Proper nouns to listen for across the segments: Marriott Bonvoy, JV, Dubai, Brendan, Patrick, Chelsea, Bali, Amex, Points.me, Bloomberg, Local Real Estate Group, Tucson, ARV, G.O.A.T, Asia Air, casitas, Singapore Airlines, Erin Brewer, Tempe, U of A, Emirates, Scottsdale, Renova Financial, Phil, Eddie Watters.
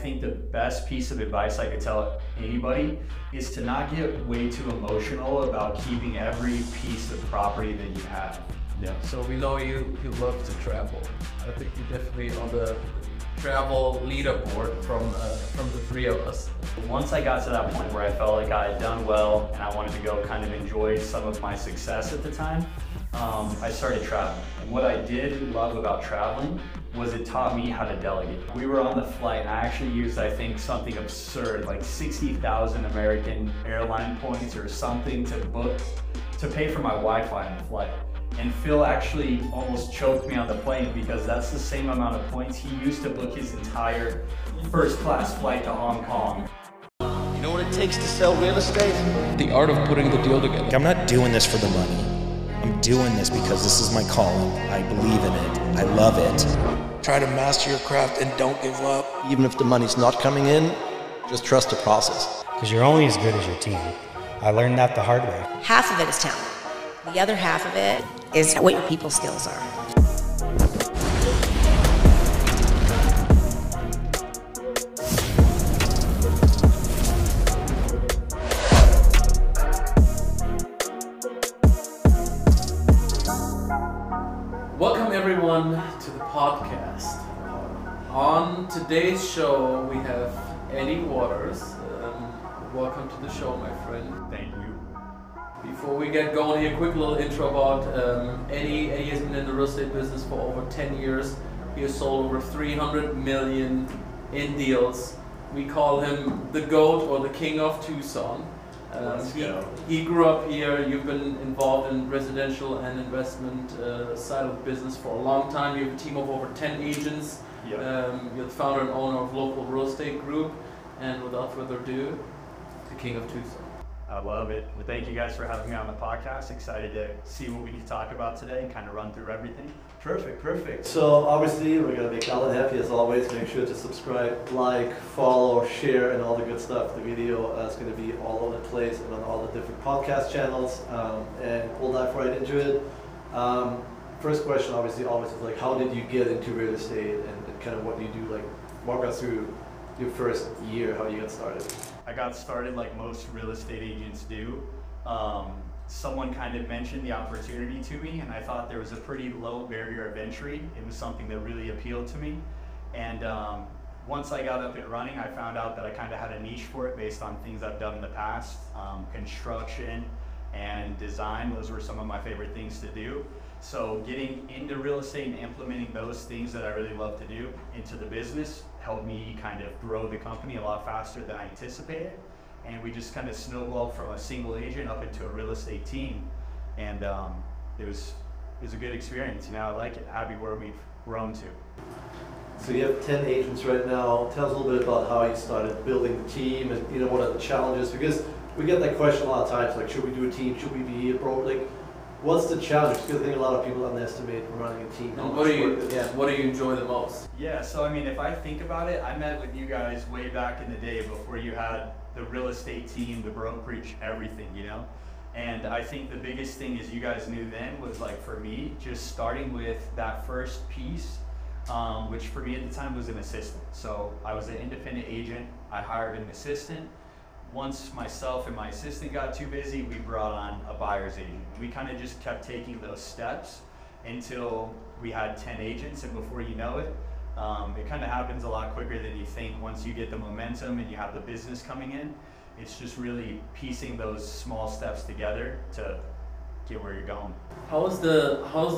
think the best piece of advice I could tell anybody is to not get way too emotional about keeping every piece of property that you have. Yeah. So we know you love to travel. I think you're definitely on the travel leaderboard from the three of us. Once I got to that point where I felt like I had done well and I wanted to go kind of enjoy some of my success at the time, I started traveling. And what I did love about traveling was it taught me how to delegate. We were on the flight and I actually used, I think, something absurd, like 60,000 American airline points or something to pay for my Wi-Fi on the flight. And Phil actually almost choked me on the plane because that's the same amount of points he used to book his entire first class flight to Hong Kong. You know what it takes to sell real estate? The art of putting the deal together. I'm not doing this for the money. I'm doing this because this is my calling. I believe in it. I love it. Try to master your craft and don't give up. Even if the money's not coming in, just trust the process. Because you're only as good as your team. I learned that the hard way. Half of it is talent. The other half of it is what your people skills are. Welcome everyone to the podcast. On today's show we have Eddie Watters. Welcome to the show, my friend. Thank you. Before we get going here, quick little intro about Eddie. Eddie has been in the real estate business for over 10 years. He has sold over 300 million in deals. We call him the GOAT or the King of Tucson. He grew up here. You've been involved in residential and investment side of business for a long time. You have a team of over 10 agents. Yep. You're the founder and owner of Local Real Estate Group. And without further ado, the King of Tucson. I love it. Well, thank you guys for having me on the podcast. Excited to see what we can talk about today and kind of run through everything. Perfect. So obviously we're going to make Alan happy as always. Make sure to subscribe, like, follow, share, and all the good stuff. The video is going to be all over the place and on all the different podcast channels. And we'll dive right into it. First question obviously always is like, how did you get into real estate and kind of what do you do? Like, walk us through your first year, how you got started. I got started like most real estate agents do. Someone kind of mentioned the opportunity to me and I thought there was a pretty low barrier of entry. It was something that really appealed to me. And once I got up and running, I found out that I kind of had a niche for it based on things I've done in the past. Construction and design, those were some of my favorite things to do. So getting into real estate and implementing those things that I really love to do into the business helped me kind of grow the company a lot faster than I anticipated. And we just kind of snowballed from a single agent up into a real estate team. And it was a good experience. You know, I like it. Happy where we've grown to. So you have 10 agents right now. Tell us a little bit about how you started building the team and, you know, what are the challenges? Because we get that question a lot of times, like, should we do a team? Should we be a pro? Like, what's the challenge? Because I think a lot of people underestimate running a team. And what do you enjoy the most? Yeah, so I mean, if I think about it, I met with you guys way back in the day before you had the real estate team, the brokerage, everything, you know? And I think the biggest thing is you guys knew then was like, for me, just starting with that first piece, which for me at the time was an assistant. So I was an independent agent. I hired an assistant. Once myself and my assistant got too busy, we brought on a buyer's agent. We kind of just kept taking those steps until we had 10 agents, and before you know it, it kind of happens a lot quicker than you think. Once you get the momentum and you have the business coming in, it's just really piecing those small steps together to get where you're going. How's the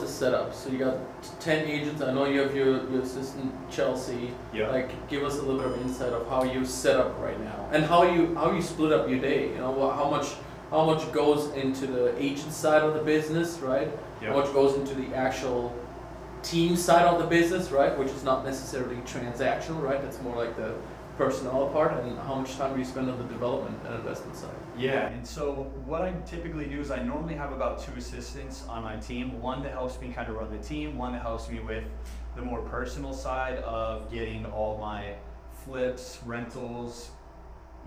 setup? So you got 10 agents. I know you have your assistant Chelsea. Yeah. Like, give us a little bit of insight of how you set up right now and how you split up your day. You know, how much goes into the agent side of the business, right? Yeah. How much goes into the actual team side of the business, right? Which is not necessarily transactional, right? That's more like the personnel part, and how much time do you spend on the development and investment side? Yeah, and so what I typically do is I normally have about two assistants on my team. One that helps me kind of run the team, one that helps me with the more personal side of getting all my flips, rentals,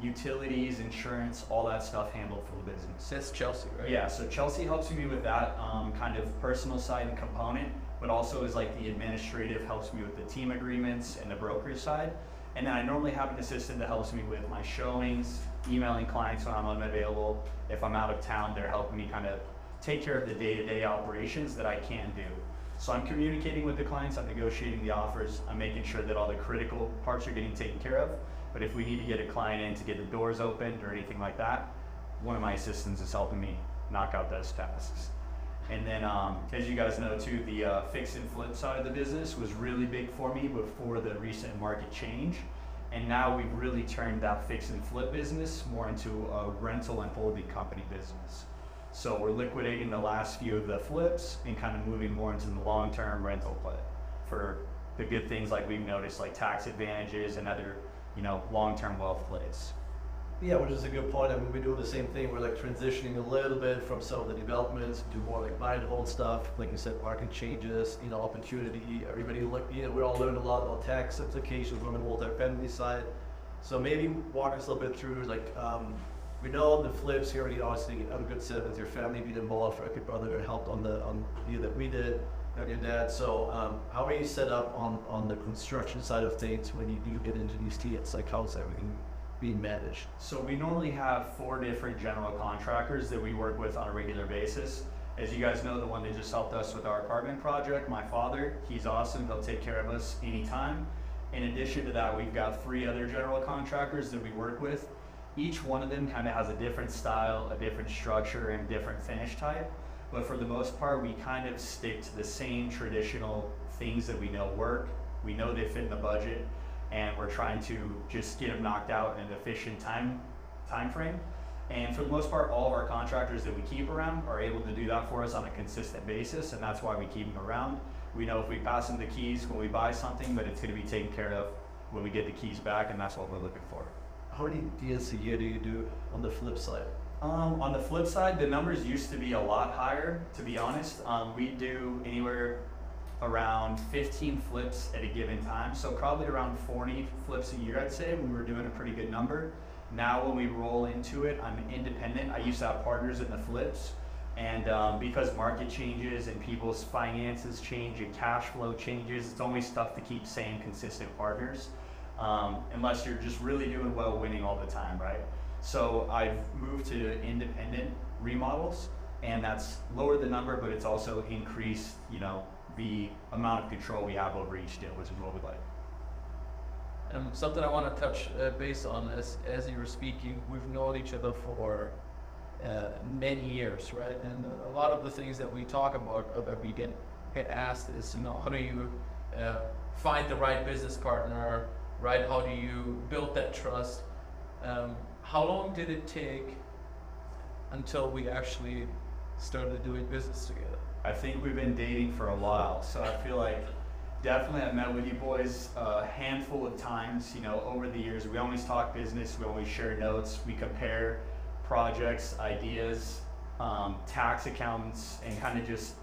utilities, insurance, all that stuff handled for the business. That's Chelsea, right? Yeah, so Chelsea helps me with that kind of personal side and component, but also is like the administrative, helps me with the team agreements and the brokerage side. And then I normally have an assistant that helps me with my showings, emailing clients when I'm unavailable. If I'm out of town, they're helping me kind of take care of the day-to-day operations that I can do. So I'm communicating with the clients, I'm negotiating the offers, I'm making sure that all the critical parts are getting taken care of. But if we need to get a client in to get the doors opened or anything like that, one of my assistants is helping me knock out those tasks. And then, as you guys know too, the fix and flip side of the business was really big for me before the recent market change. And now we've really turned that fix and flip business more into a rental and holding company business. So we're liquidating the last few of the flips and kind of moving more into the long-term rental play for the good things like we've noticed, like tax advantages and other, you know, long-term wealth plays. Yeah, which is a good point. I mean, we're doing the same thing. We're like transitioning a little bit from some of the developments to more like buy and hold stuff. Like you said, market changes, you know, opportunity. Everybody, you know, we all learned a lot about tax implications on the multifamily side. So maybe walk us a little bit through, like, we know the flips here already, obviously, on a good set with your family being involved, or your brother helped on the deal that we did, and your dad. So how are you set up on the construction side of things when you get into these TIs? Like, how's everything being managed? So we normally have 4 different general contractors that we work with on a regular basis. As you guys know, the one that just helped us with our apartment project, my father, he's awesome. He'll take care of us anytime. In addition to that, we've got 3 other general contractors that we work with. Each one of them kind of has a different style, a different structure, and different finish type. But for the most part, we kind of stick to the same traditional things that we know work. We know they fit in the budget, and we're trying to just get them knocked out in an efficient time frame. And for the most part, all of our contractors that we keep around are able to do that for us on a consistent basis, and that's why we keep them around. We know if we pass them the keys when we buy something, that it's going to be taken care of when we get the keys back, and that's what we're looking for. How many deals a year do you do on the flip side? On the flip side, the numbers used to be a lot higher, to be honest. We do anywhere around 15 flips at a given time, so probably around 40 flips a year, I'd say. We were doing a pretty good number. Now when we roll into it, I'm independent. I used to have partners in the flips, and because market changes and people's finances change and cash flow changes, it's always tough to keep same consistent partners, unless you're just really doing well winning all the time, right? So I've moved to independent remodels, and that's lowered the number, but it's also increased, you know, the amount of control we have over each deal, which is what we like. And something I want to touch base on, as you were speaking, we've known each other for many years, right? And a lot of the things that we talk about that we get asked is, you know, how do you find the right business partner, right? How do you build that trust? How long did it take until we actually started doing business together? I think we've been dating for a while, so I feel like definitely I've met with you boys a handful of times, you know, over the years. We always talk business, we always share notes, we compare projects, ideas, tax accountants, and kind of just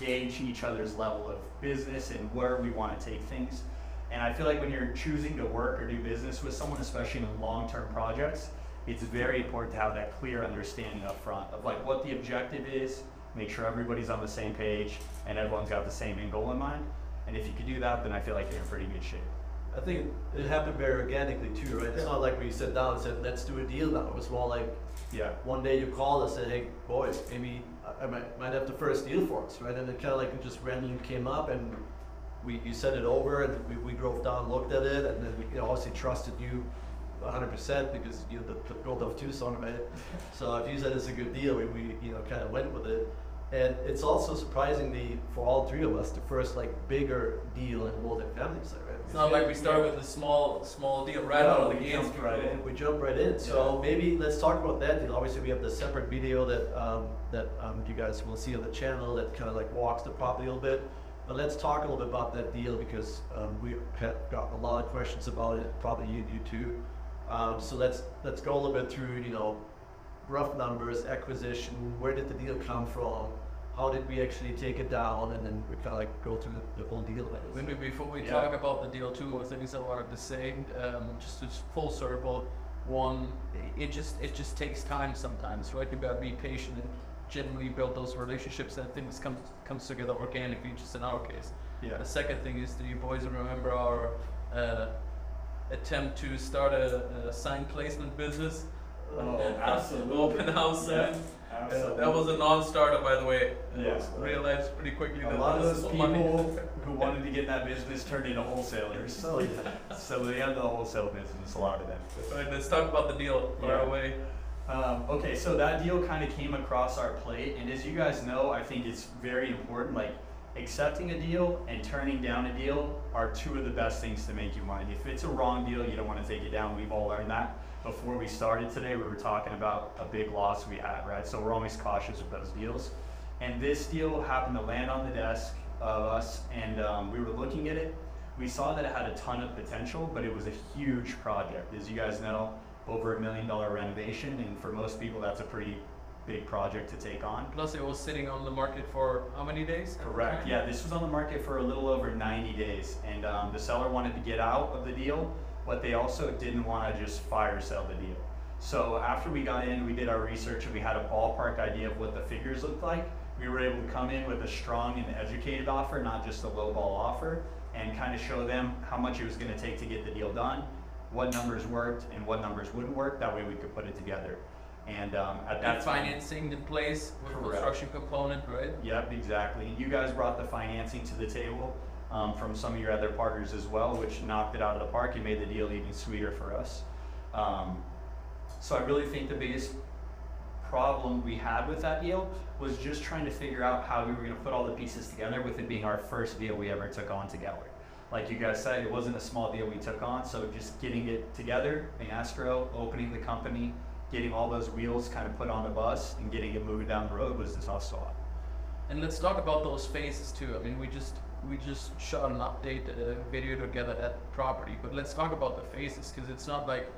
gauge each other's level of business and where we want to take things. And I feel like when you're choosing to work or do business with someone, especially in long-term projects, it's very important to have that clear understanding up front of like what the objective is, make sure everybody's on the same page and everyone's got the same end goal in mind. And if you can do that, then I feel like you're in pretty good shape. I think it happened very organically too, right? It's not like we sat down and said, let's do a deal now. It's more like, yeah, one day you called us and said, hey boys, maybe I might have the first deal for us, right? And it kind of like just randomly came up, and you sent it over, and we drove down, looked at it, and then we, you know, obviously trusted you 100% because you know the growth of Tucson, right? So if you said it's a good deal, we you know kind of went with it. And it's also surprisingly for all 3 of us the first like bigger deal in multifamily side, right? It's not like we start with a small deal right out of the gate. We jump right in. So maybe let's talk about that deal. Obviously we have the separate video that you guys will see on the channel that kind of like walks the property a little bit. But let's talk a little bit about that deal because we have gotten a lot of questions about it. Probably you too. So let's go a little bit through, you know, rough numbers, acquisition, where did the deal come from, how did we actually take it down, and then we kind of like go through the whole deal. Maybe before we talk about the deal, 2 things I wanted to say, just full circle. 1, it just takes time sometimes, right? You got to be patient and generally build those relationships, and things comes together organically, just in our case. Yeah. The second thing is that you boys remember our attempt to start a sign placement business. Oh, absolutely. Open house signs. Yeah, that was a non-starter, by the way. Yes. Realized pretty quickly that a lot of those people who wanted to get in that business turned into wholesalers. So, yeah. So they have the wholesale business, a lot of them. All right, let's talk about the deal right away. Okay, so that deal kind of came across our plate, and as you guys know, I think it's very important. Like, accepting a deal and turning down a deal are two of the best things to make you money. If it's a wrong deal, you don't want to take it down. We've all learned that. Before we started today, we were talking about a big loss we had, right? So we're always cautious with those deals. And this deal happened to land on the desk of us, and we were looking at it. We saw that it had a ton of potential, but it was a huge project. As you guys know, over $1 million renovation, and for most people, that's a pretty big project to take on. Plus it was sitting on the market for how many days? Correct, yeah, this was on the market for a little over 90 days, and the seller wanted to get out of the deal, but they also didn't want to just fire sell the deal. So after we got in, we did our research, and we had a ballpark idea of what the figures looked like. We were able to come in with a strong and educated offer, not just a lowball offer, and kind of show them how much it was going to take to get the deal done, what numbers worked and what numbers wouldn't work. That way we could put it together. And at that time, financing in place with construction component, right? Yep, exactly. And you guys brought the financing to the table from some of your other partners as well, which knocked it out of the park and made the deal even sweeter for us. So I really think the biggest problem we had with that deal was just trying to figure out how we were going to put all the pieces together, with it being our first deal we ever took on together. Like you guys said, it wasn't a small deal we took on, so just getting it together, in escrow, opening the company, getting all those wheels kind of put on the bus and getting it moving down the road was the tough slot. And let's talk about those phases too. I mean, we just shot an update video together at property, but let's talk about the phases, because it's not like,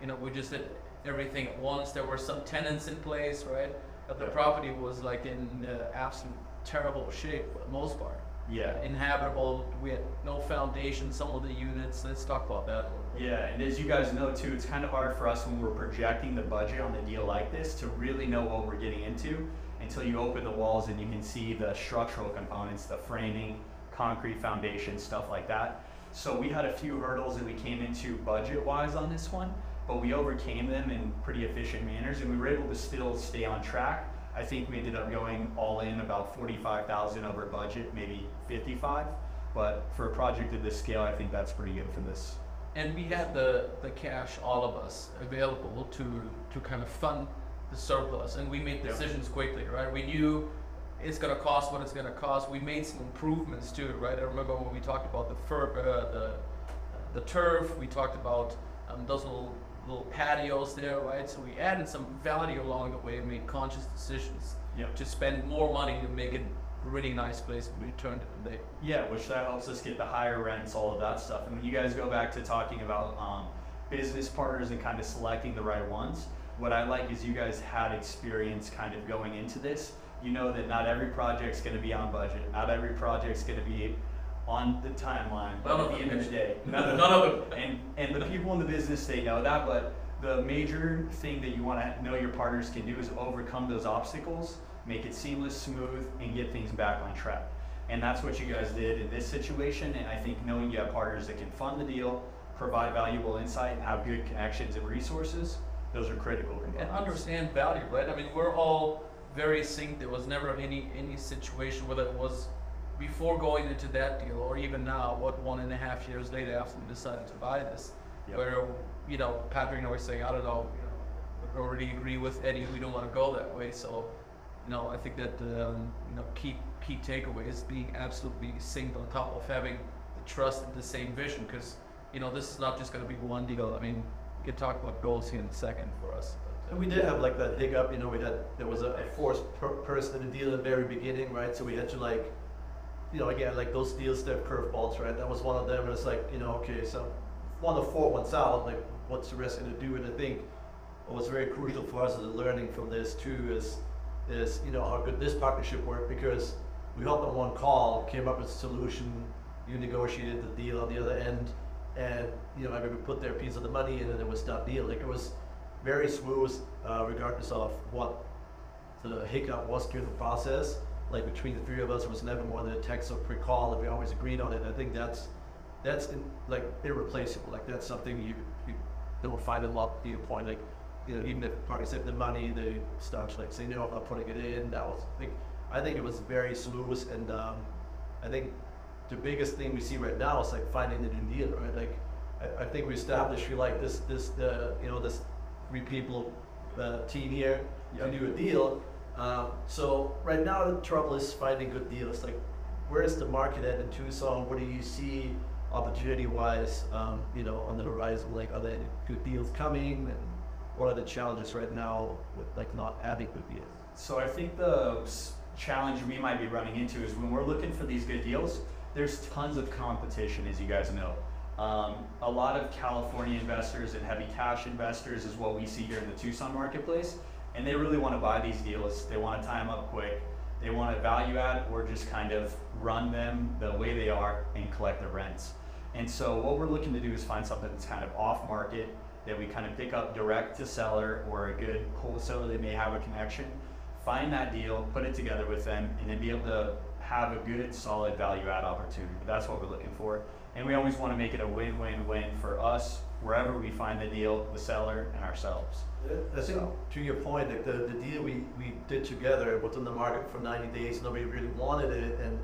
you know, we just did everything at once. There were some tenants in place, right? But the property was like in absolute terrible shape for the most part. Yeah, inhabitable. We had no foundation, some of the units. Let's talk about that. Yeah, and as you guys know too, it's kind of hard for us when we're projecting the budget on a deal like this to really know what we're getting into until you open the walls and you can see the structural components, the framing, concrete foundation, stuff like that. So we had a few hurdles that we came into budget-wise on this one, but we overcame them in pretty efficient manners, and we were able to still stay on track. I think we ended up going all in about $45,000 over budget, maybe $55,000. But for a project of this scale, I think that's pretty good for this. And we had the cash, all of us, available to kind of fund the surplus. And we made decisions quickly, right? We knew it's going to cost what it's going to cost. We made some improvements too, right? I remember when we talked about the turf. We talked about those little patios there, right? So we added some value along the way and made conscious decisions to spend more money to make it a really nice place when we turned it today. Yeah, which that helps us get the higher rents, all of that stuff. And when you guys go back to talking about business partners and kind of selecting the right ones, what I like is you guys had experience kind of going into this. You know that not every project's gonna be on budget, not every project's gonna be on the timeline, but at the end of the day, none of them. And the people in the business, they know that, but the major thing that you want to know your partners can do is overcome those obstacles, make it seamless, smooth, and get things back on track. And that's what you guys did in this situation, and I think knowing you have partners that can fund the deal, provide valuable insight, and have good connections and resources, those are critical components. And understand value, right? I mean, we're all very synced. There was never any situation, whether it was before going into that deal, or even now, what, 1.5 years later after we decided to buy this, where, you know, Patrick and I were saying, I don't know, we already agree with Eddie, we don't want to go that way. So, you know, I think that, you know, key takeaway is being absolutely synced on top of having the trust and the same vision, because, you know, this is not just going to be one deal. I mean, we can talk about goals here in a second for us. And we did have like that hiccup, you know, we had, there was a forced person in the deal at the very beginning, right? So we had to like, you know, again, like those deals, they're curveballs, right? That was one of them, and it's like, you know, okay, so one of four went out, like what's the rest going to do? And I think what was very crucial for us as a learning from this too is you know, how could this partnership work? Because we hopped on one call, came up with a solution, you negotiated the deal on the other end, and you know, everybody put their piece of the money in, and it was done deal. Like it was very smooth, regardless of what the hiccup was during the process. Like between the three of us, it was never more than a text or pre-call, and we always agreed on it. I think that's that's like irreplaceable. Like that's something you don't find a lot to your point. Like, you know, even if parties have the money, the stocks like saying, no, I'm not putting it in. That was like, I think it was very smooth. And I think the biggest thing we see right now is like finding the new deal, right? Like I think we established, we like this three people team here to do a deal. So right now the trouble is finding good deals. Like, where is the market at in Tucson? What do you see opportunity-wise, on the horizon? Like, are there good deals coming? And what are the challenges right now with like not having good deals? So I think the challenge we might be running into is when we're looking for these good deals, there's tons of competition, as you guys know. A lot of California investors and heavy cash investors is what we see here in the Tucson marketplace. And they really want to buy these deals. They want to tie them up quick. They want to value add or just kind of run them the way they are and collect the rents. And so what we're looking to do is find something that's kind of off market that we kind of pick up direct to seller or a good wholesaler that may have a connection, find that deal, put it together with them, and then be able to have a good solid value add opportunity. That's what we're looking for. And we always want to make it a win-win-win for us, wherever we find the deal, the seller, and ourselves. I think to your point, like the deal we did together was on the market for 90 days. Nobody really wanted it, and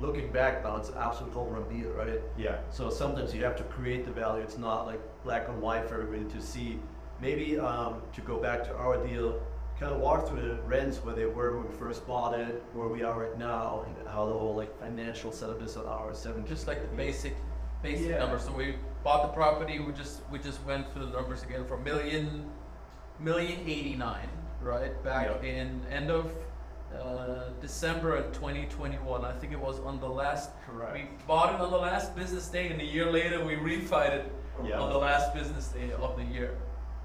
looking back now, it's an absolute home run deal, right? Yeah. So sometimes you have to create the value. It's not like black and white for everybody to see. Maybe to go back to our deal, kind of walk through the rents where they were when we first bought it, where we are right now, and how the whole like financial setup is on our 7. Just like the basic numbers. So we bought the property. We just went through the numbers again for $1,089,000, right? Back in end of December of 2021, I think it was on the last. Correct. We bought it on the last business day, and a year later we refied it on the last business day of the year.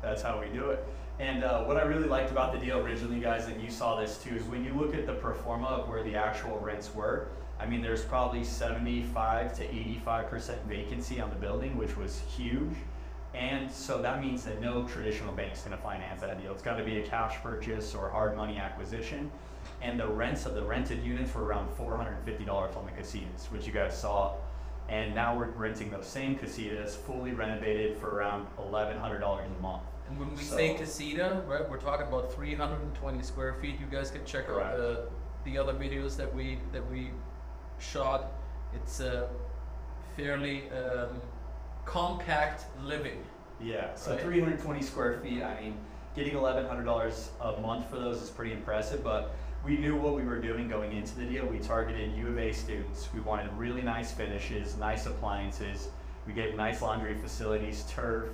That's how we do it. And what I really liked about the deal originally, guys, and you saw this too, is when you look at the pro forma of where the actual rents were, I mean, there's probably 75 to 85% vacancy on the building, which was huge. And so that means that no traditional bank's gonna finance that deal. It's gotta be a cash purchase or hard money acquisition. And the rents of the rented units were around $450 on the casitas, which you guys saw. And now we're renting those same casitas, fully renovated, for around $1,100 a month. And when we say casita, right, we're talking about 320 square feet. You guys can check out the other videos that we shot. It's a fairly compact living. Yeah, so 320 square feet, I mean, getting $1,100 a month for those is pretty impressive, but we knew what we were doing going into the deal. We targeted U of A students. We wanted really nice finishes, nice appliances. We gave nice laundry facilities, turf,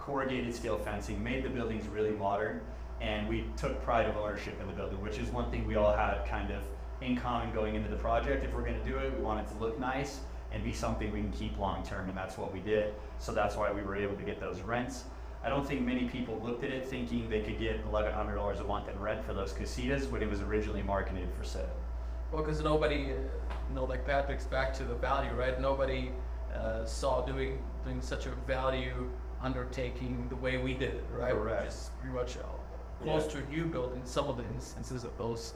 corrugated steel fencing, made the buildings really modern, and we took pride of ownership in the building, which is one thing we all had kind of in common going into the project. If we're gonna do it, we want it to look nice and be something we can keep long-term, and that's what we did. So that's why we were able to get those rents. I don't think many people looked at it thinking they could get $1,100 a month in rent for those casitas when it was originally marketed for sale. Well, because nobody, like Patrick's back to the value, right? Nobody saw doing such a value undertaking the way we did it, right? Correct. Just pretty much close to new building, some of the instances of those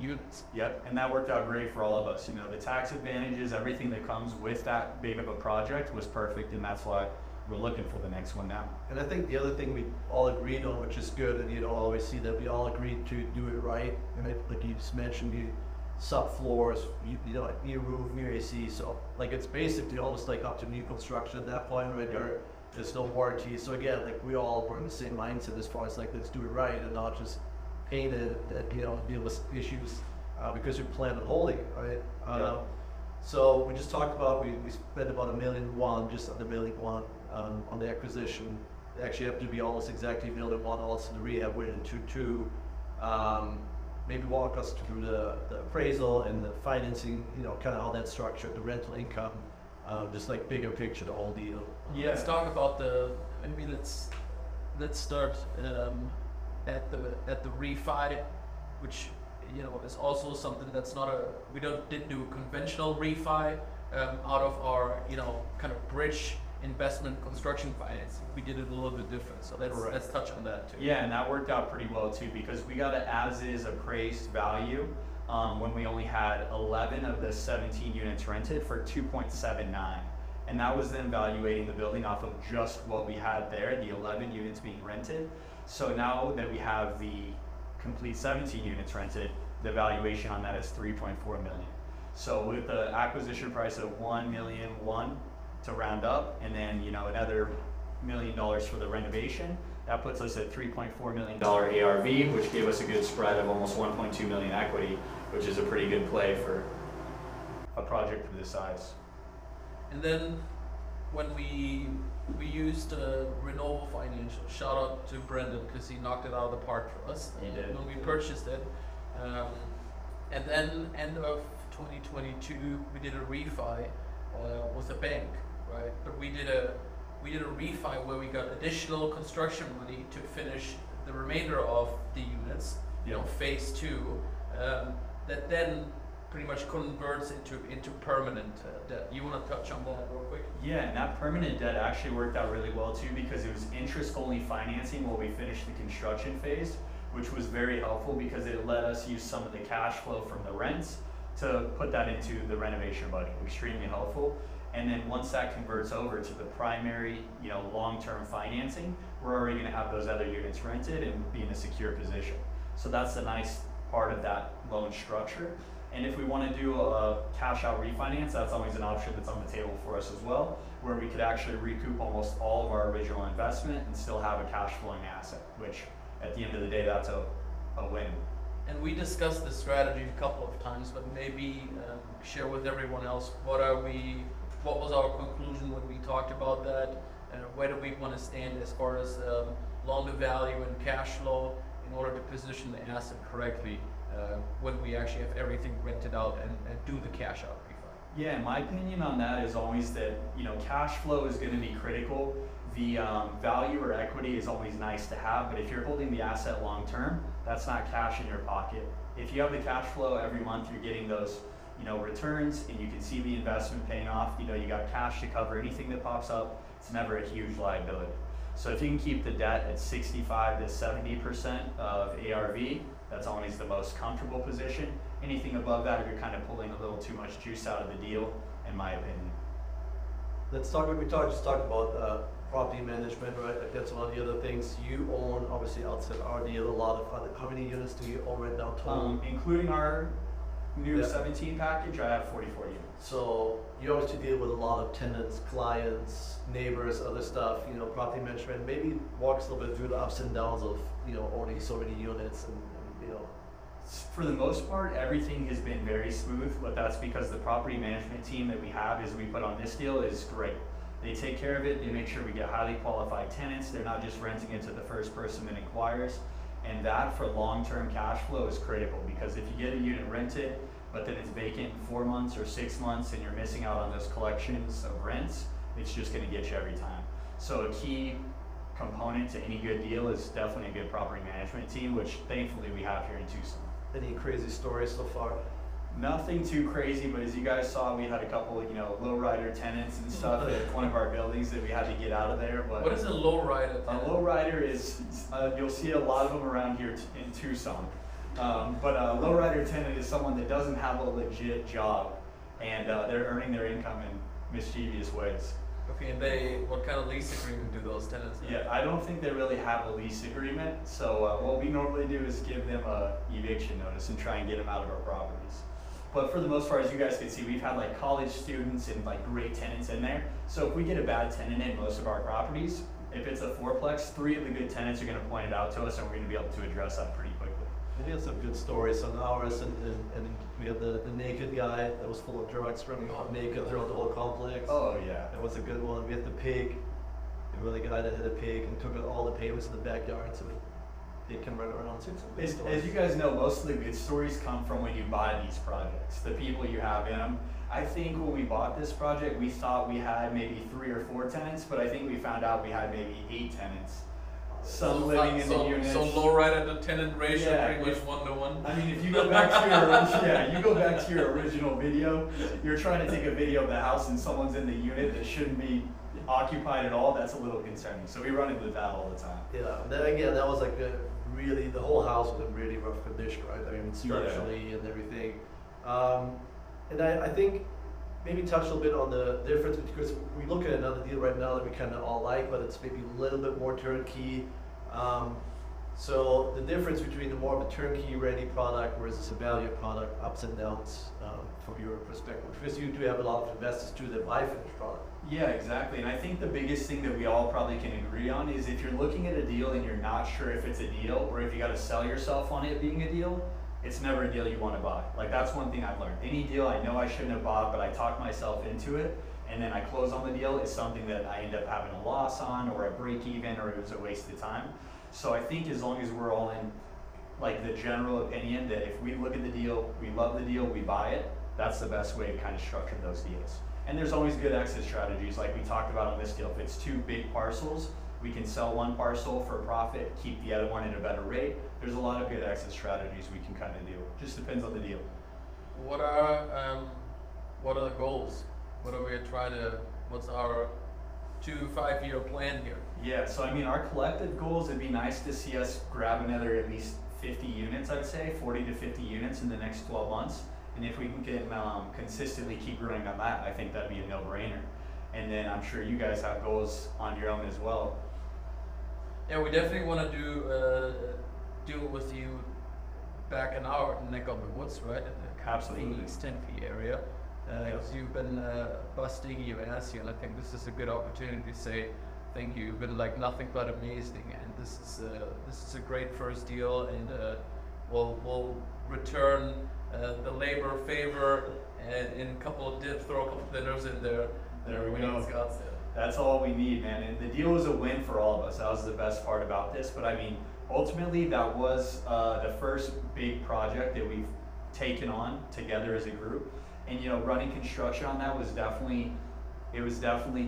units. Yep, and that worked out great for all of us. You know, the tax advantages, everything that comes with that big of a project was perfect, and that's why we're looking for the next one now. And I think the other thing we all agreed on, which is good, and you don't always see that, we all agreed to do it right. Right? Like you just mentioned, the subfloors, like near roof, near AC, so like it's basically almost like up to new construction at that point, right? Or there's no warranty. So again, like we all were in the same mindset as far as like, let's do it right and not just paint it and deal with issues because we plan on holding it, right? So we just talked about, we spent about $1,100,000, just under $1,100,000 on the acquisition. They actually have to be almost exactly $1,100,000 also in the rehab, we're in 2.2. Maybe walk us through the appraisal and the financing, kind of how that's structured, the rental income. Just like bigger picture, the whole deal. Yeah. Let's talk about let's start at the refi, which is also something that's not we didn't do a conventional refi out of our kind of bridge investment construction finance. We did it a little bit different. So let's touch on that too. Yeah, and that worked out pretty well too because we got an as is appraised value. When we only had 11 of the 17 units rented for 2.79. And that was then valuating the building off of just what we had there, the 11 units being rented. So now that we have the complete 17 units rented, the valuation on that is 3.4 million. So with the acquisition price of 1,000,001 to round up, and then another $1 million for the renovation, that puts us at $3.4 million ARV, which gave us a good spread of almost 1.2 million equity, which is a pretty good play for a project of this size. And then when we used Renova Financial, shout out to Brendan because he knocked it out of the park for us. He did. When we purchased it. And then end of 2022, we did a refi with a bank, right? But we did a refi where we got additional construction money to finish the remainder of the units, phase two, that then pretty much converts into permanent debt. You want to touch on that real quick? Yeah, and that permanent debt actually worked out really well too, because it was interest-only financing while we finished the construction phase, which was very helpful because it let us use some of the cash flow from the rents to put that into the renovation budget. Extremely helpful. And then once that converts over to the primary, long-term financing, we're already going to have those other units rented and be in a secure position. So that's the nice part of that loan structure. And if we want to do a cash-out refinance, that's always an option that's on the table for us as well, where we could actually recoup almost all of our original investment and still have a cash-flowing asset, which at the end of the day, that's a win. And we discussed this strategy a couple of times, but maybe share with everyone else what was our conclusion when we talked about that, and where do we want to stand as far as loan-to-value and cash flow in order to position the asset correctly when we actually have everything rented out and do the cash out refi. Yeah, my opinion on that is always that cash flow is going to be critical. The value or equity is always nice to have, but if you're holding the asset long term, that's not cash in your pocket. If you have the cash flow every month, you're getting those returns, and you can see the investment paying off. You got cash to cover anything that pops up. It's never a huge liability. So if you can keep the debt at 65 to 70% of ARV, that's always the most comfortable position. Anything above that, if you're kind of pulling a little too much juice out of the deal, in my opinion. Let's talk. Just talked about property management, right? Like that's one of the other things you own. Obviously, outside our deal, a lot of other. How many units do you own right now, Tom? Including our new 17 package, I have 44 units. So you obviously deal with a lot of tenants, clients, neighbors, other stuff, property management. Maybe walks a little bit through the ups and downs of, owning so many units and. For the most part, everything has been very smooth, but that's because the property management team that we have as we put on this deal is great. They take care of it, they make sure we get highly qualified tenants, they're not just renting it to the first person that inquires. And that for long-term cash flow is critical, because if you get a unit rented, but then it's vacant in 4 months or 6 months and you're missing out on those collections of rents, it's just gonna get you every time. So a key component to any good deal is definitely a good property management team, which thankfully we have here in Tucson. Any crazy stories so far? Nothing too crazy, but as you guys saw, we had a couple, lowrider tenants and stuff at one of our buildings that we had to get out of there. But what is a lowrider? A lowrider is, you'll see a lot of them around here in Tucson. But a lowrider tenant is someone that doesn't have a legit job, and they're earning their income in mischievous ways. Okay, and what kind of lease agreement do those tenants have? Yeah, I don't think they really have a lease agreement. So what we normally do is give them a eviction notice and try and get them out of our properties. But for the most part, as you guys can see, we've had like college students and like great tenants in there. So if we get a bad tenant in most of our properties, if it's a fourplex, 3 of the good tenants are going to point it out to us, and we're going to be able to address that pretty quickly. We had some good stories on ours, and we had the naked guy that was full of drugs running out naked throughout the whole complex. Oh yeah, that was a good one. We had the pig. We had the guy that had a pig and took out all the payments in the backyard, so they can run around. As you guys know, most of the good stories come from when you buy these projects, the people you have in them. I think when we bought this project, we thought we had maybe 3 or 4 tenants, but I think we found out we had maybe 8 tenants. Some living in the unit. So lowrider to tenant ratio, pretty much 1-to-1. I mean, if you go back to your original video, you're trying to take a video of the house and someone's in the unit that shouldn't be occupied at all. That's a little concerning. So we run into that all the time. Yeah. Then again, that was like really the whole house was in really rough condition, right? I mean, structurally and everything. And I think maybe touch a little bit on the difference, because we look at another deal right now that we kind of all like, but it's maybe a little bit more turnkey. So the difference between the more of a turnkey ready product versus a value product, ups and downs from your perspective, because you do have a lot of investors too that buy finished product. Yeah, exactly. And I think the biggest thing that we all probably can agree on is if you're looking at a deal and you're not sure if it's a deal, or if you got to sell yourself on it being a deal, it's never a deal you want to buy. Like, that's one thing I've learned. Any deal I know I shouldn't have bought, but I talked myself into it, and then I close on the deal, is something that I end up having a loss on, or a break even, or it was a waste of time. So I think as long as we're all in like the general opinion that if we look at the deal, we love the deal, we buy it, that's the best way to kind of structure those deals. And there's always good exit strategies like we talked about on this deal. If it's two big parcels, we can sell one parcel for a profit, keep the other one at a better rate. There's a lot of good exit strategies we can kind of do. Just depends on the deal. What are the goals? What are we trying to, what's our 2-5 year plan here? Yeah, so I mean, our collective goals, it'd be nice to see us grab another at least 50 units, I'd say, 40 to 50 units in the next 12 months. And if we can get, consistently keep growing on that, I think that'd be a no-brainer. And then I'm sure you guys have goals on your own as well. Yeah, we definitely want to do deal with you back in our neck of the woods, right? Absolutely. Phoenix, Tempe area. Because you've been busting your ass here, and I think this is a good opportunity to say thank you. You've been like nothing but amazing, and this is a great first deal, and we'll return the labor favor, and in a couple of dips, throw a couple of dinners in there. There we go. That's all we need, man. And the deal was a win for all of us. That was the best part about this. But I mean, ultimately, that was the first big project that we've taken on together as a group. And you know, running construction on that was definitely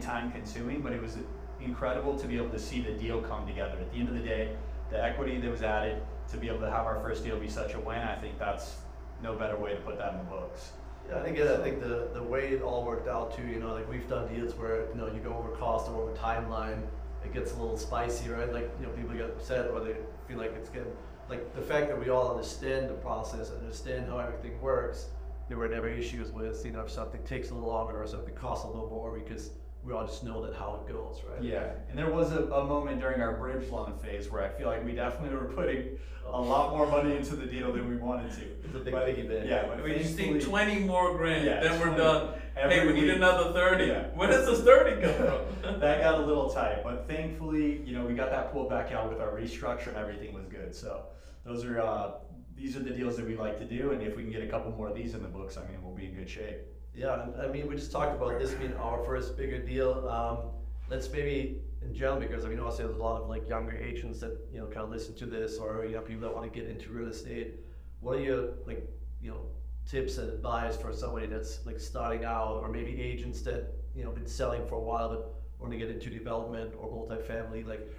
time consuming, but it was incredible to be able to see the deal come together. At the end of the day, the equity that was added to be able to have our first deal be such a win, I think that's no better way to put that in the books. Yeah, I think the way it all worked out too, you know, like we've done deals where, you know, you go over cost or over timeline, it gets a little spicy, right? Like, you know, people get upset or they feel like it's getting, like the fact that we all understand the process, understand how everything works. There were never issues with, you know, if something takes a little longer or something costs a little more, because we all just know that how it goes, right? Yeah, and there was a moment during our bridge loan phase where I feel like we definitely were putting a lot more money into the deal than we wanted to. It's a big piggy bank. Yeah, but we just think 20 more grand, yeah, then we're done. Hey, we need another 30. Yeah. Where does this 30 go from? That got a little tight, but thankfully, you know, we got that pulled back out with our restructure and everything was good. So those are these are the deals that we like to do, and if we can get a couple more of these in the books, I mean, we'll be in good shape. Yeah, I mean, we just talked about this being our first bigger deal. Let's maybe, in general, because I mean, also there's a lot of like younger agents that, you know, kind of listen to this, or you know, people that want to get into real estate. What are your, like, you know, tips and advice for somebody that's like starting out, or maybe agents that, you know, been selling for a while but want to get into development or multifamily? Like,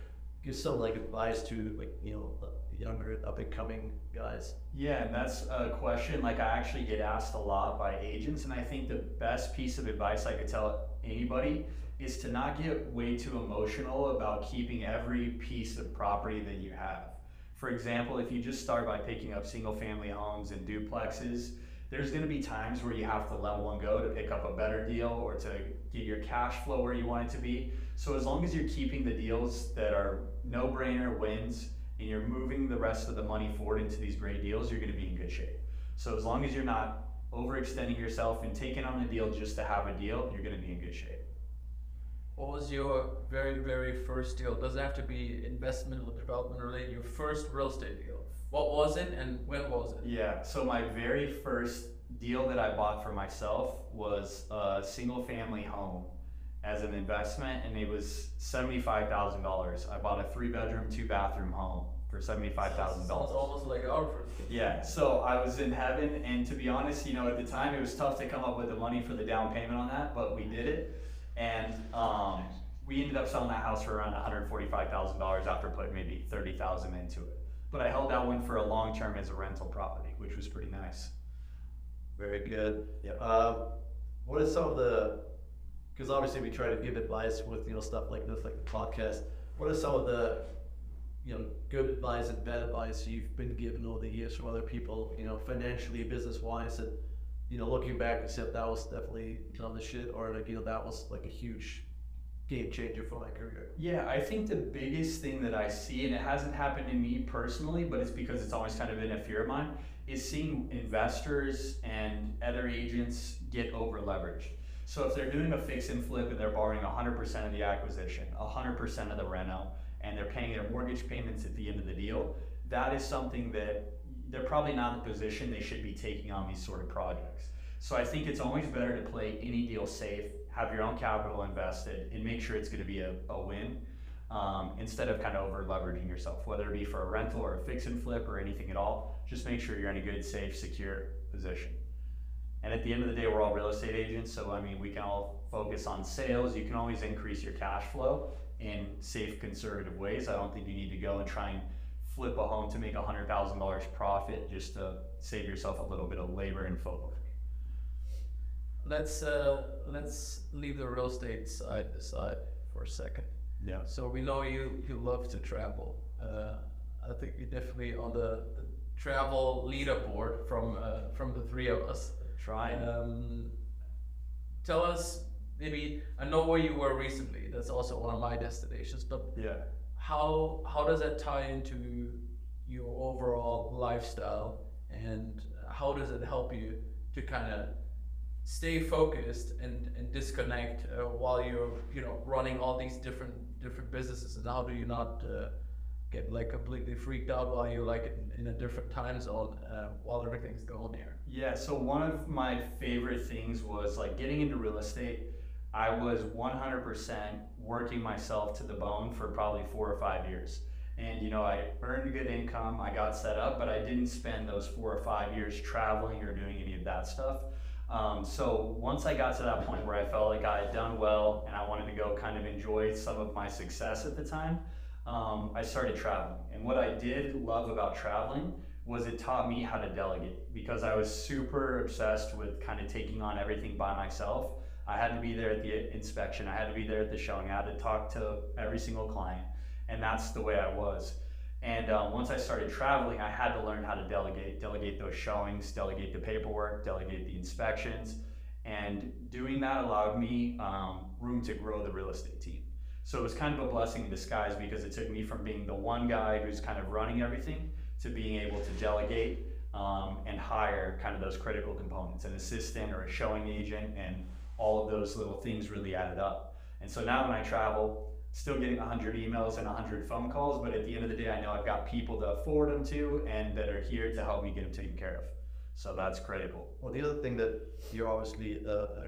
give some like advice to, like, you know, younger up and coming guys. Yeah, and that's a question like I actually get asked a lot by agents, and I think the best piece of advice I could tell anybody is to not get way too emotional about keeping every piece of property that you have. For example, if you just start by picking up single family homes and duplexes, there's going to be times where you have to let one go to pick up a better deal or to get your cash flow where you want it to be. So as long as you're keeping the deals that are no-brainer wins, and you're moving the rest of the money forward into these great deals, you're going to be in good shape. So as long as you're not overextending yourself and taking on a deal just to have a deal, you're going to be in good shape. What was your very, very first deal? It doesn't have to be investment or development related. Your first real estate deal. What was it and when was it? Yeah, so my very first deal that I bought for myself was a single family home as an investment, and it was $75,000. I bought a 3-bedroom, 2-bathroom home for $75,000. Sounds almost like our first. Yeah, so I was in heaven, and to be honest, you know, at the time it was tough to come up with the money for the down payment on that, but we did it, and we ended up selling that house for around $145,000 after putting maybe $30,000 into it. But I held that one for a long term as a rental property, which was pretty nice. Very good. Yeah. What are some of the, because obviously we try to give advice with, you know, stuff like this, like the podcast. What are some of the, you know, good advice and bad advice you've been given over the years from other people, you know, financially, business-wise, that you know, looking back and said that was definitely the shit, or like, you know, that was like a huge game changer for my career. Yeah, I think the biggest thing that I see, and it hasn't happened to me personally, but it's because it's always kind of been a fear of mine, is seeing investors and other agents get over leveraged. So if they're doing a fix and flip and they're borrowing 100% of the acquisition, 100% of the reno, and they're paying their mortgage payments at the end of the deal, that is something that they're probably not in the position they should be taking on these sort of projects. So I think it's always better to play any deal safe, have your own capital invested, and make sure it's gonna be a win, instead of kind of over leveraging yourself, whether it be for a rental or a fix and flip or anything at all. Just make sure you're in a good, safe, secure position. And at the end of the day, we're all real estate agents. So, I mean, we can all focus on sales. You can always increase your cash flow in safe, conservative ways. I don't think you need to go and try and flip a home to make $100,000 profit just to save yourself a little bit of labor and focus. Let's leave the real estate side aside for a second. Yeah. So we know you love to travel. I think you're definitely on the travel leaderboard from the three of us. Trying. Tell us, maybe, I know where you were recently. That's also one of my destinations. But yeah, how does that tie into your overall lifestyle, and how does it help you to kind of stay focused and disconnect while you're running all these different businesses? And how do you not get like completely freaked out while you're like in a different time zone while everything's going there? Yeah, so one of my favorite things was like getting into real estate. I was 100% working myself to the bone for probably 4 or 5 years. And you know, I earned good income, I got set up, but I didn't spend those 4 or 5 years traveling or doing any of that stuff. So once I got to that point where I felt like I had done well and I wanted to go kind of enjoy some of my success at the time, I started traveling. And what I did love about traveling was it taught me how to delegate, because I was super obsessed with kind of taking on everything by myself. I had to be there at the inspection, I had to be there at the showing, I had to talk to every single client, and that's the way I was. And once I started traveling, I had to learn how to delegate those showings, delegate the paperwork, delegate the inspections, and doing that allowed me room to grow the real estate team. So it was kind of a blessing in disguise, because it took me from being the one guy who's kind of running everything to being able to delegate and hire kind of those critical components, an assistant or a showing agent, and all of those little things really added up. And so now when I travel, still getting 100 emails and 100 phone calls, but at the end of the day, I know I've got people to forward them to and that are here to help me get them taken care of. So that's critical. Well, the other thing that you're obviously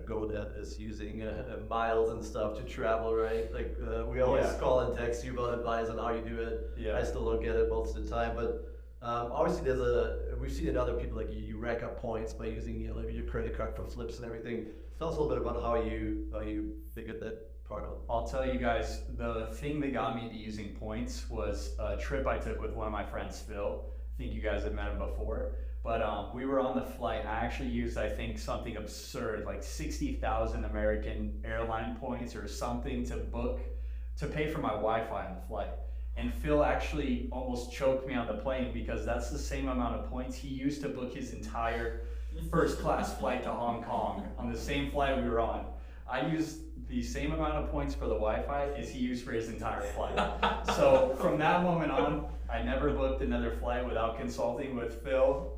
good at is using miles and stuff to travel, right? Like we always call and text you about advice on how you do it. Yeah. I still don't get it most of the time, but obviously there's we've seen in other people, like you rack up points by using your credit card for flips and everything. Tell us a little bit about how you figured that part out. I'll tell you guys, the thing that got me into using points was a trip I took with one of my friends, Phil. I think you guys have met him before. But we were on the flight, and I actually used, I think, something absurd, like 60,000 American airline points or something to pay for my Wi-Fi on the flight. And Phil actually almost choked me on the plane, because that's the same amount of points he used to book his entire first class flight to Hong Kong on the same flight we were on. I used the same amount of points for the Wi-Fi as he used for his entire flight. So from that moment on, I never booked another flight without consulting with Phil.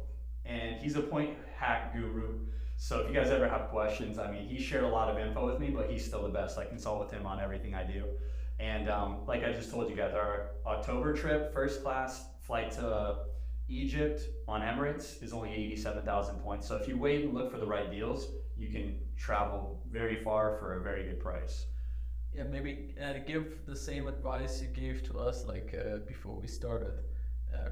And he's a point hack guru. So if you guys ever have questions, I mean, he shared a lot of info with me, but he's still the best. I consult with him on everything I do. And like I just told you guys, our October trip, first class flight to Egypt on Emirates is only 87,000 points. So if you wait and look for the right deals, you can travel very far for a very good price. Yeah, maybe give the same advice you gave to us like before we started.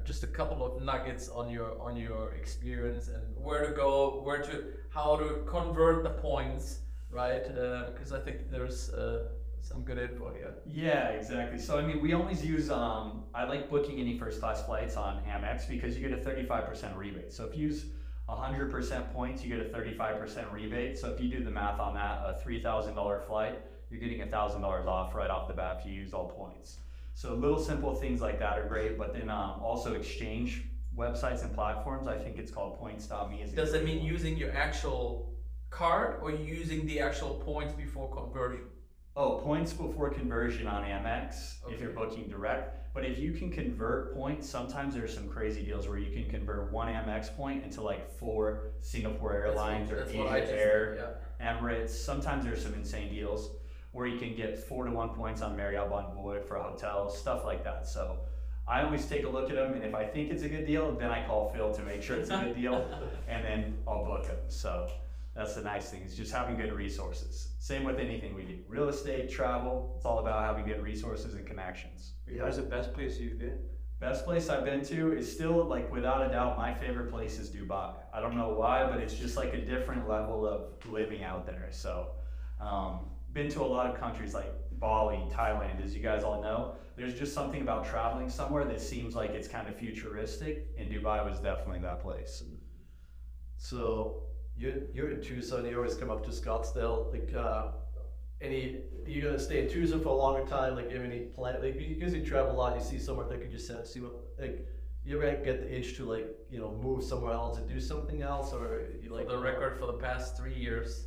Just a couple of nuggets on your experience and where to go, how to convert the points, right? Because I think there's some good info here. Yeah, exactly. So I mean, we always use I like booking any first class flights on Amex, because you get a 35% rebate. So if you use 100% points, you get a 35% rebate. So if you do the math on that, a $3,000 flight, you're getting $1,000 off right off the bat if you use all points. So little simple things like that are great, but then also exchange websites and platforms, I think it's called Points.me. Does that mean using your actual card or using the actual points before conversion? Oh, points before conversion on Amex, okay, if you're booking direct. But if you can convert points, sometimes there's some crazy deals where you can convert one Amex point into like 4 Singapore Airlines or Asia Air, Emirates. Sometimes there's some insane deals where you can get 4-to-1 points on Marriott Bonvoy for a hotel, stuff like that. So I always take a look at them, and if I think it's a good deal, then I call Phil to make sure it's a good deal, and then I'll book them. So that's the nice thing, is just having good resources. Same with anything we do. Real estate, travel, it's all about having good resources and connections. Where's the best place you've been? Best place I've been to is still, like, without a doubt, my favorite place is Dubai. I don't know why, but it's just like a different level of living out there. So been to a lot of countries like Bali, Thailand, as you guys all know. There's just something about traveling somewhere that seems like it's kind of futuristic, and Dubai was definitely that place. So you're in Tucson, you always come up to Scottsdale. Like, you're gonna stay in Tucson for a longer time? Like, any plan? Like, because you travel a lot, you see somewhere that could just see what, like, you ever get the itch to, like, move somewhere else and do something else, or you like? For the record, for the past 3 years.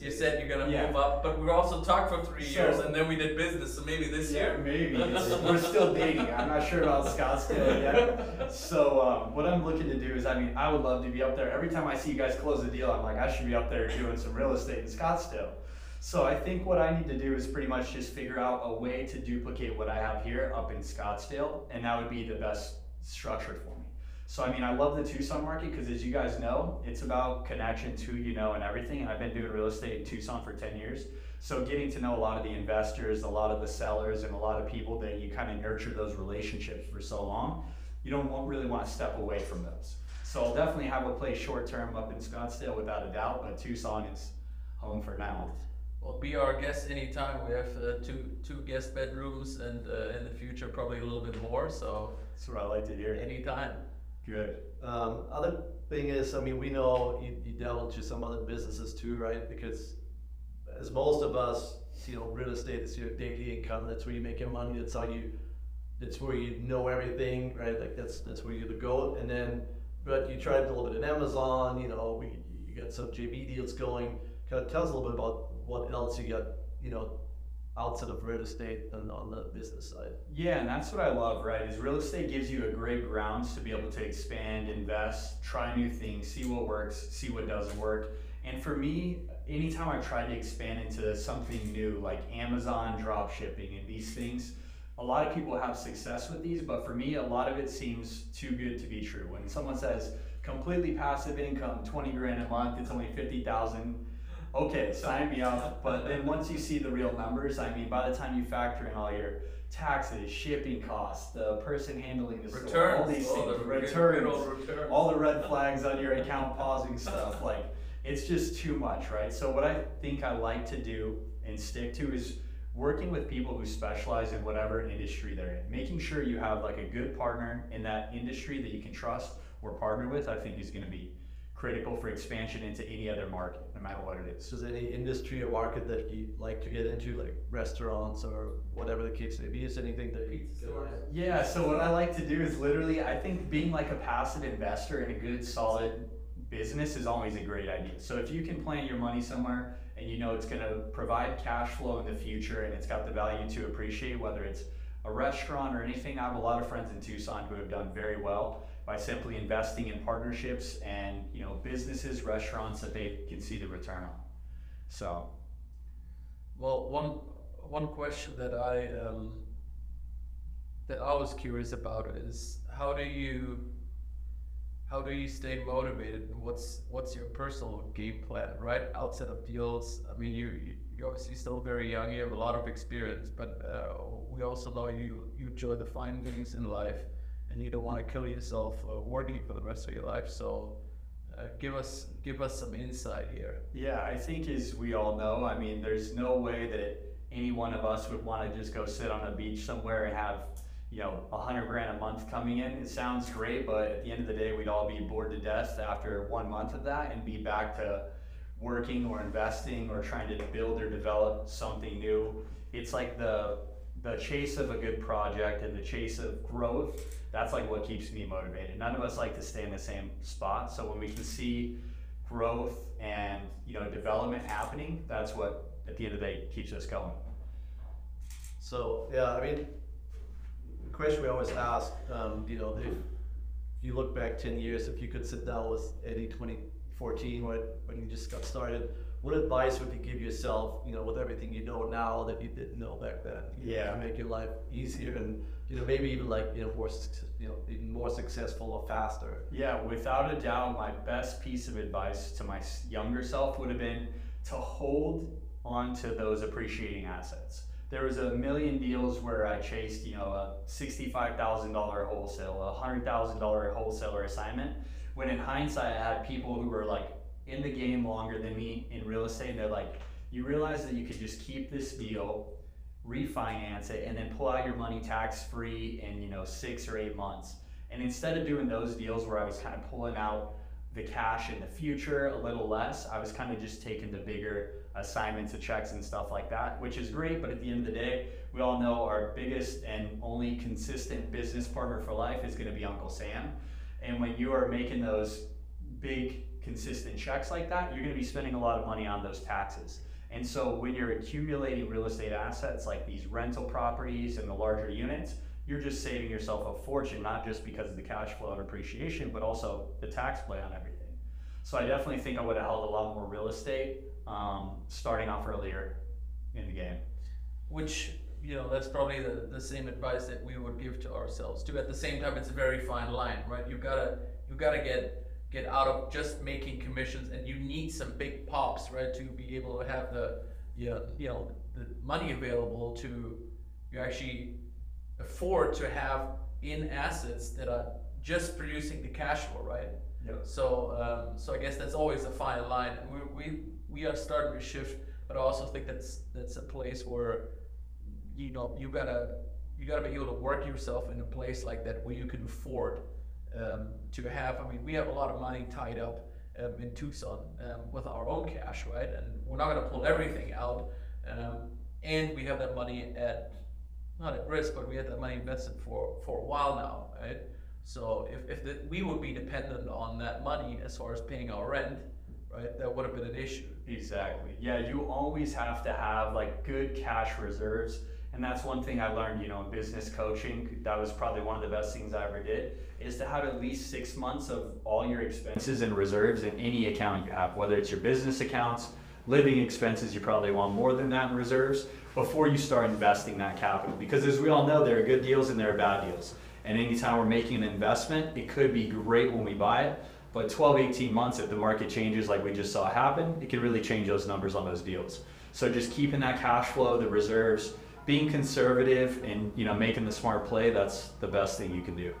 You said you're gonna move up, but we also talked for 3 years, and then we did business. So maybe this year, maybe we're still dating. I'm not sure about Scottsdale yet. So what I'm looking to do is, I would love to be up there. Every time I see you guys close a deal, I'm like, I should be up there doing some real estate in Scottsdale. So I think what I need to do is pretty much just figure out a way to duplicate what I have here up in Scottsdale, and that would be the best structure for me. So, I love the Tucson market because, as you guys know, it's about connections, who you know, and everything. And I've been doing real estate in Tucson for 10 years. So getting to know a lot of the investors, a lot of the sellers, and a lot of people that you kind of nurture those relationships for so long, you don't really want to step away from those. So I'll definitely have a place short term up in Scottsdale without a doubt, but Tucson is home for now. Well, be our guest anytime. We have two guest bedrooms, and in the future, probably a little bit more. So that's what I like to hear. Anytime. Good. Other thing is, we know you delve into some other businesses too, right? Because as most of us, real estate is your daily income. That's where you make your money. That's where you know everything, right? Like that's where you're the goat. And then, but you tried a little bit in Amazon. You got some JV deals going. Kind of tell us a little bit about what else you got, outside of real estate and on the business side. Yeah, and that's what I love, right? Is real estate gives you a great grounds to be able to expand, invest, try new things, see what works, see what doesn't work. And for me, anytime I try to expand into something new, like Amazon drop shipping and these things, a lot of people have success with these, but for me, a lot of it seems too good to be true. When someone says completely passive income, 20 grand a month, it's only 50,000. Okay, sign me up. But then once you see the real numbers, by the time you factor in all your taxes, shipping costs, the person handling the returns, store, all these things, returns, all the red flags on your account, pausing stuff, like, it's just too much, right? So what I think I like to do and stick to is working with people who specialize in whatever industry they're in. Making sure you have like a good partner in that industry that you can trust or partner with, I think is going to be critical for expansion into any other market, no matter what it is. So is there any industry or market that you like to get into, like restaurants or whatever the case may be? Is anything that you Yeah, so what I like to do is literally, I think being like a passive investor in a good, solid business is always a great idea. So if you can plant your money somewhere and you know it's gonna provide cash flow in the future and it's got the value to appreciate, whether it's a restaurant or anything. I have a lot of friends in Tucson who have done very well by simply investing in partnerships and businesses, restaurants that they can see the return on. So, well, one question that I was curious about is how do you stay motivated? What's your personal game plan, right? Outside of deals, you're obviously still very young. You have a lot of experience, but we also know you enjoy the fine things in life. And you don't want to kill yourself working for the rest of your life. So give us some insight here. Yeah, I think as we all know, there's no way that any one of us would want to just go sit on a beach somewhere and have, 100 grand a month coming in. It sounds great, but at the end of the day, we'd all be bored to death after 1 month of that and be back to working or investing or trying to build or develop something new. It's like the the chase of a good project and the chase of growth, that's like what keeps me motivated. None of us like to stay in the same spot. So when we can see growth and, you know, development happening, that's what at the end of the day keeps us going. So yeah, I mean, the question we always ask, you know, if you look back 10 years, if you could sit down with Eddie 2014 when you just got started, what advice would you give yourself, you know, with everything you know now that you didn't know back then? Yeah, to make your life easier and, you know, maybe even like, you know, more, you know, even more successful or faster. Yeah, without a doubt, my best piece of advice to my younger self would have been to hold on to those appreciating assets. There was a million deals where I chased, you know, a $65,000 wholesale, a $100,000 wholesaler assignment, when in hindsight, I had people who were like in the game longer than me in real estate, and they're like, you realize that you could just keep this deal, refinance it, and then pull out your money tax-free in, you know, 6 or 8 months. And instead of doing those deals where I was kind of pulling out the cash in the future a little less, I was kind of just taking the bigger assignments of checks and stuff like that, which is great, but at the end of the day, we all know our biggest and only consistent business partner for life is gonna be Uncle Sam. And when you are making those big, consistent checks like that, you're gonna be spending a lot of money on those taxes. And so when you're accumulating real estate assets like these rental properties and the larger units, you're just saving yourself a fortune, not just because of the cash flow and appreciation, but also the tax play on everything. So I definitely think I would have held a lot more real estate starting off earlier in the game. Which, you know, that's probably the same advice that we would give to ourselves too. At the same time, it's a very fine line, right? You've gotta get out of just making commissions, and you need some big pops, right, to be able to have the, you know, the money available to you actually afford to have in assets that are just producing the cash flow, right? Yep. So so I guess that's always a fine line. We are starting to shift, but I also think that's a place where, you know, you gotta be able to work yourself in a place like that where you can afford to have. I mean, we have a lot of money tied up in Tucson with our own cash, right? And we're not gonna pull everything out, and we have that money at, not at risk, but we had that money invested for a while now, right? So if we would be dependent on that money as far as paying our rent, right, that would have been an issue. Exactly. Yeah, you always have to have like good cash reserves. And that's one thing I learned, you know, in business coaching, that was probably one of the best things I ever did, is to have at least 6 months of all your expenses and reserves in any account you have, whether it's your business accounts, living expenses, you probably want more than that in reserves before you start investing that capital. Because as we all know, there are good deals and there are bad deals. And anytime we're making an investment, it could be great when we buy it, but 12, 18 months, if the market changes like we just saw happen, it can really change those numbers on those deals. So just keeping that cash flow, the reserves, being conservative and, you know, making the smart play, that's the best thing you can do.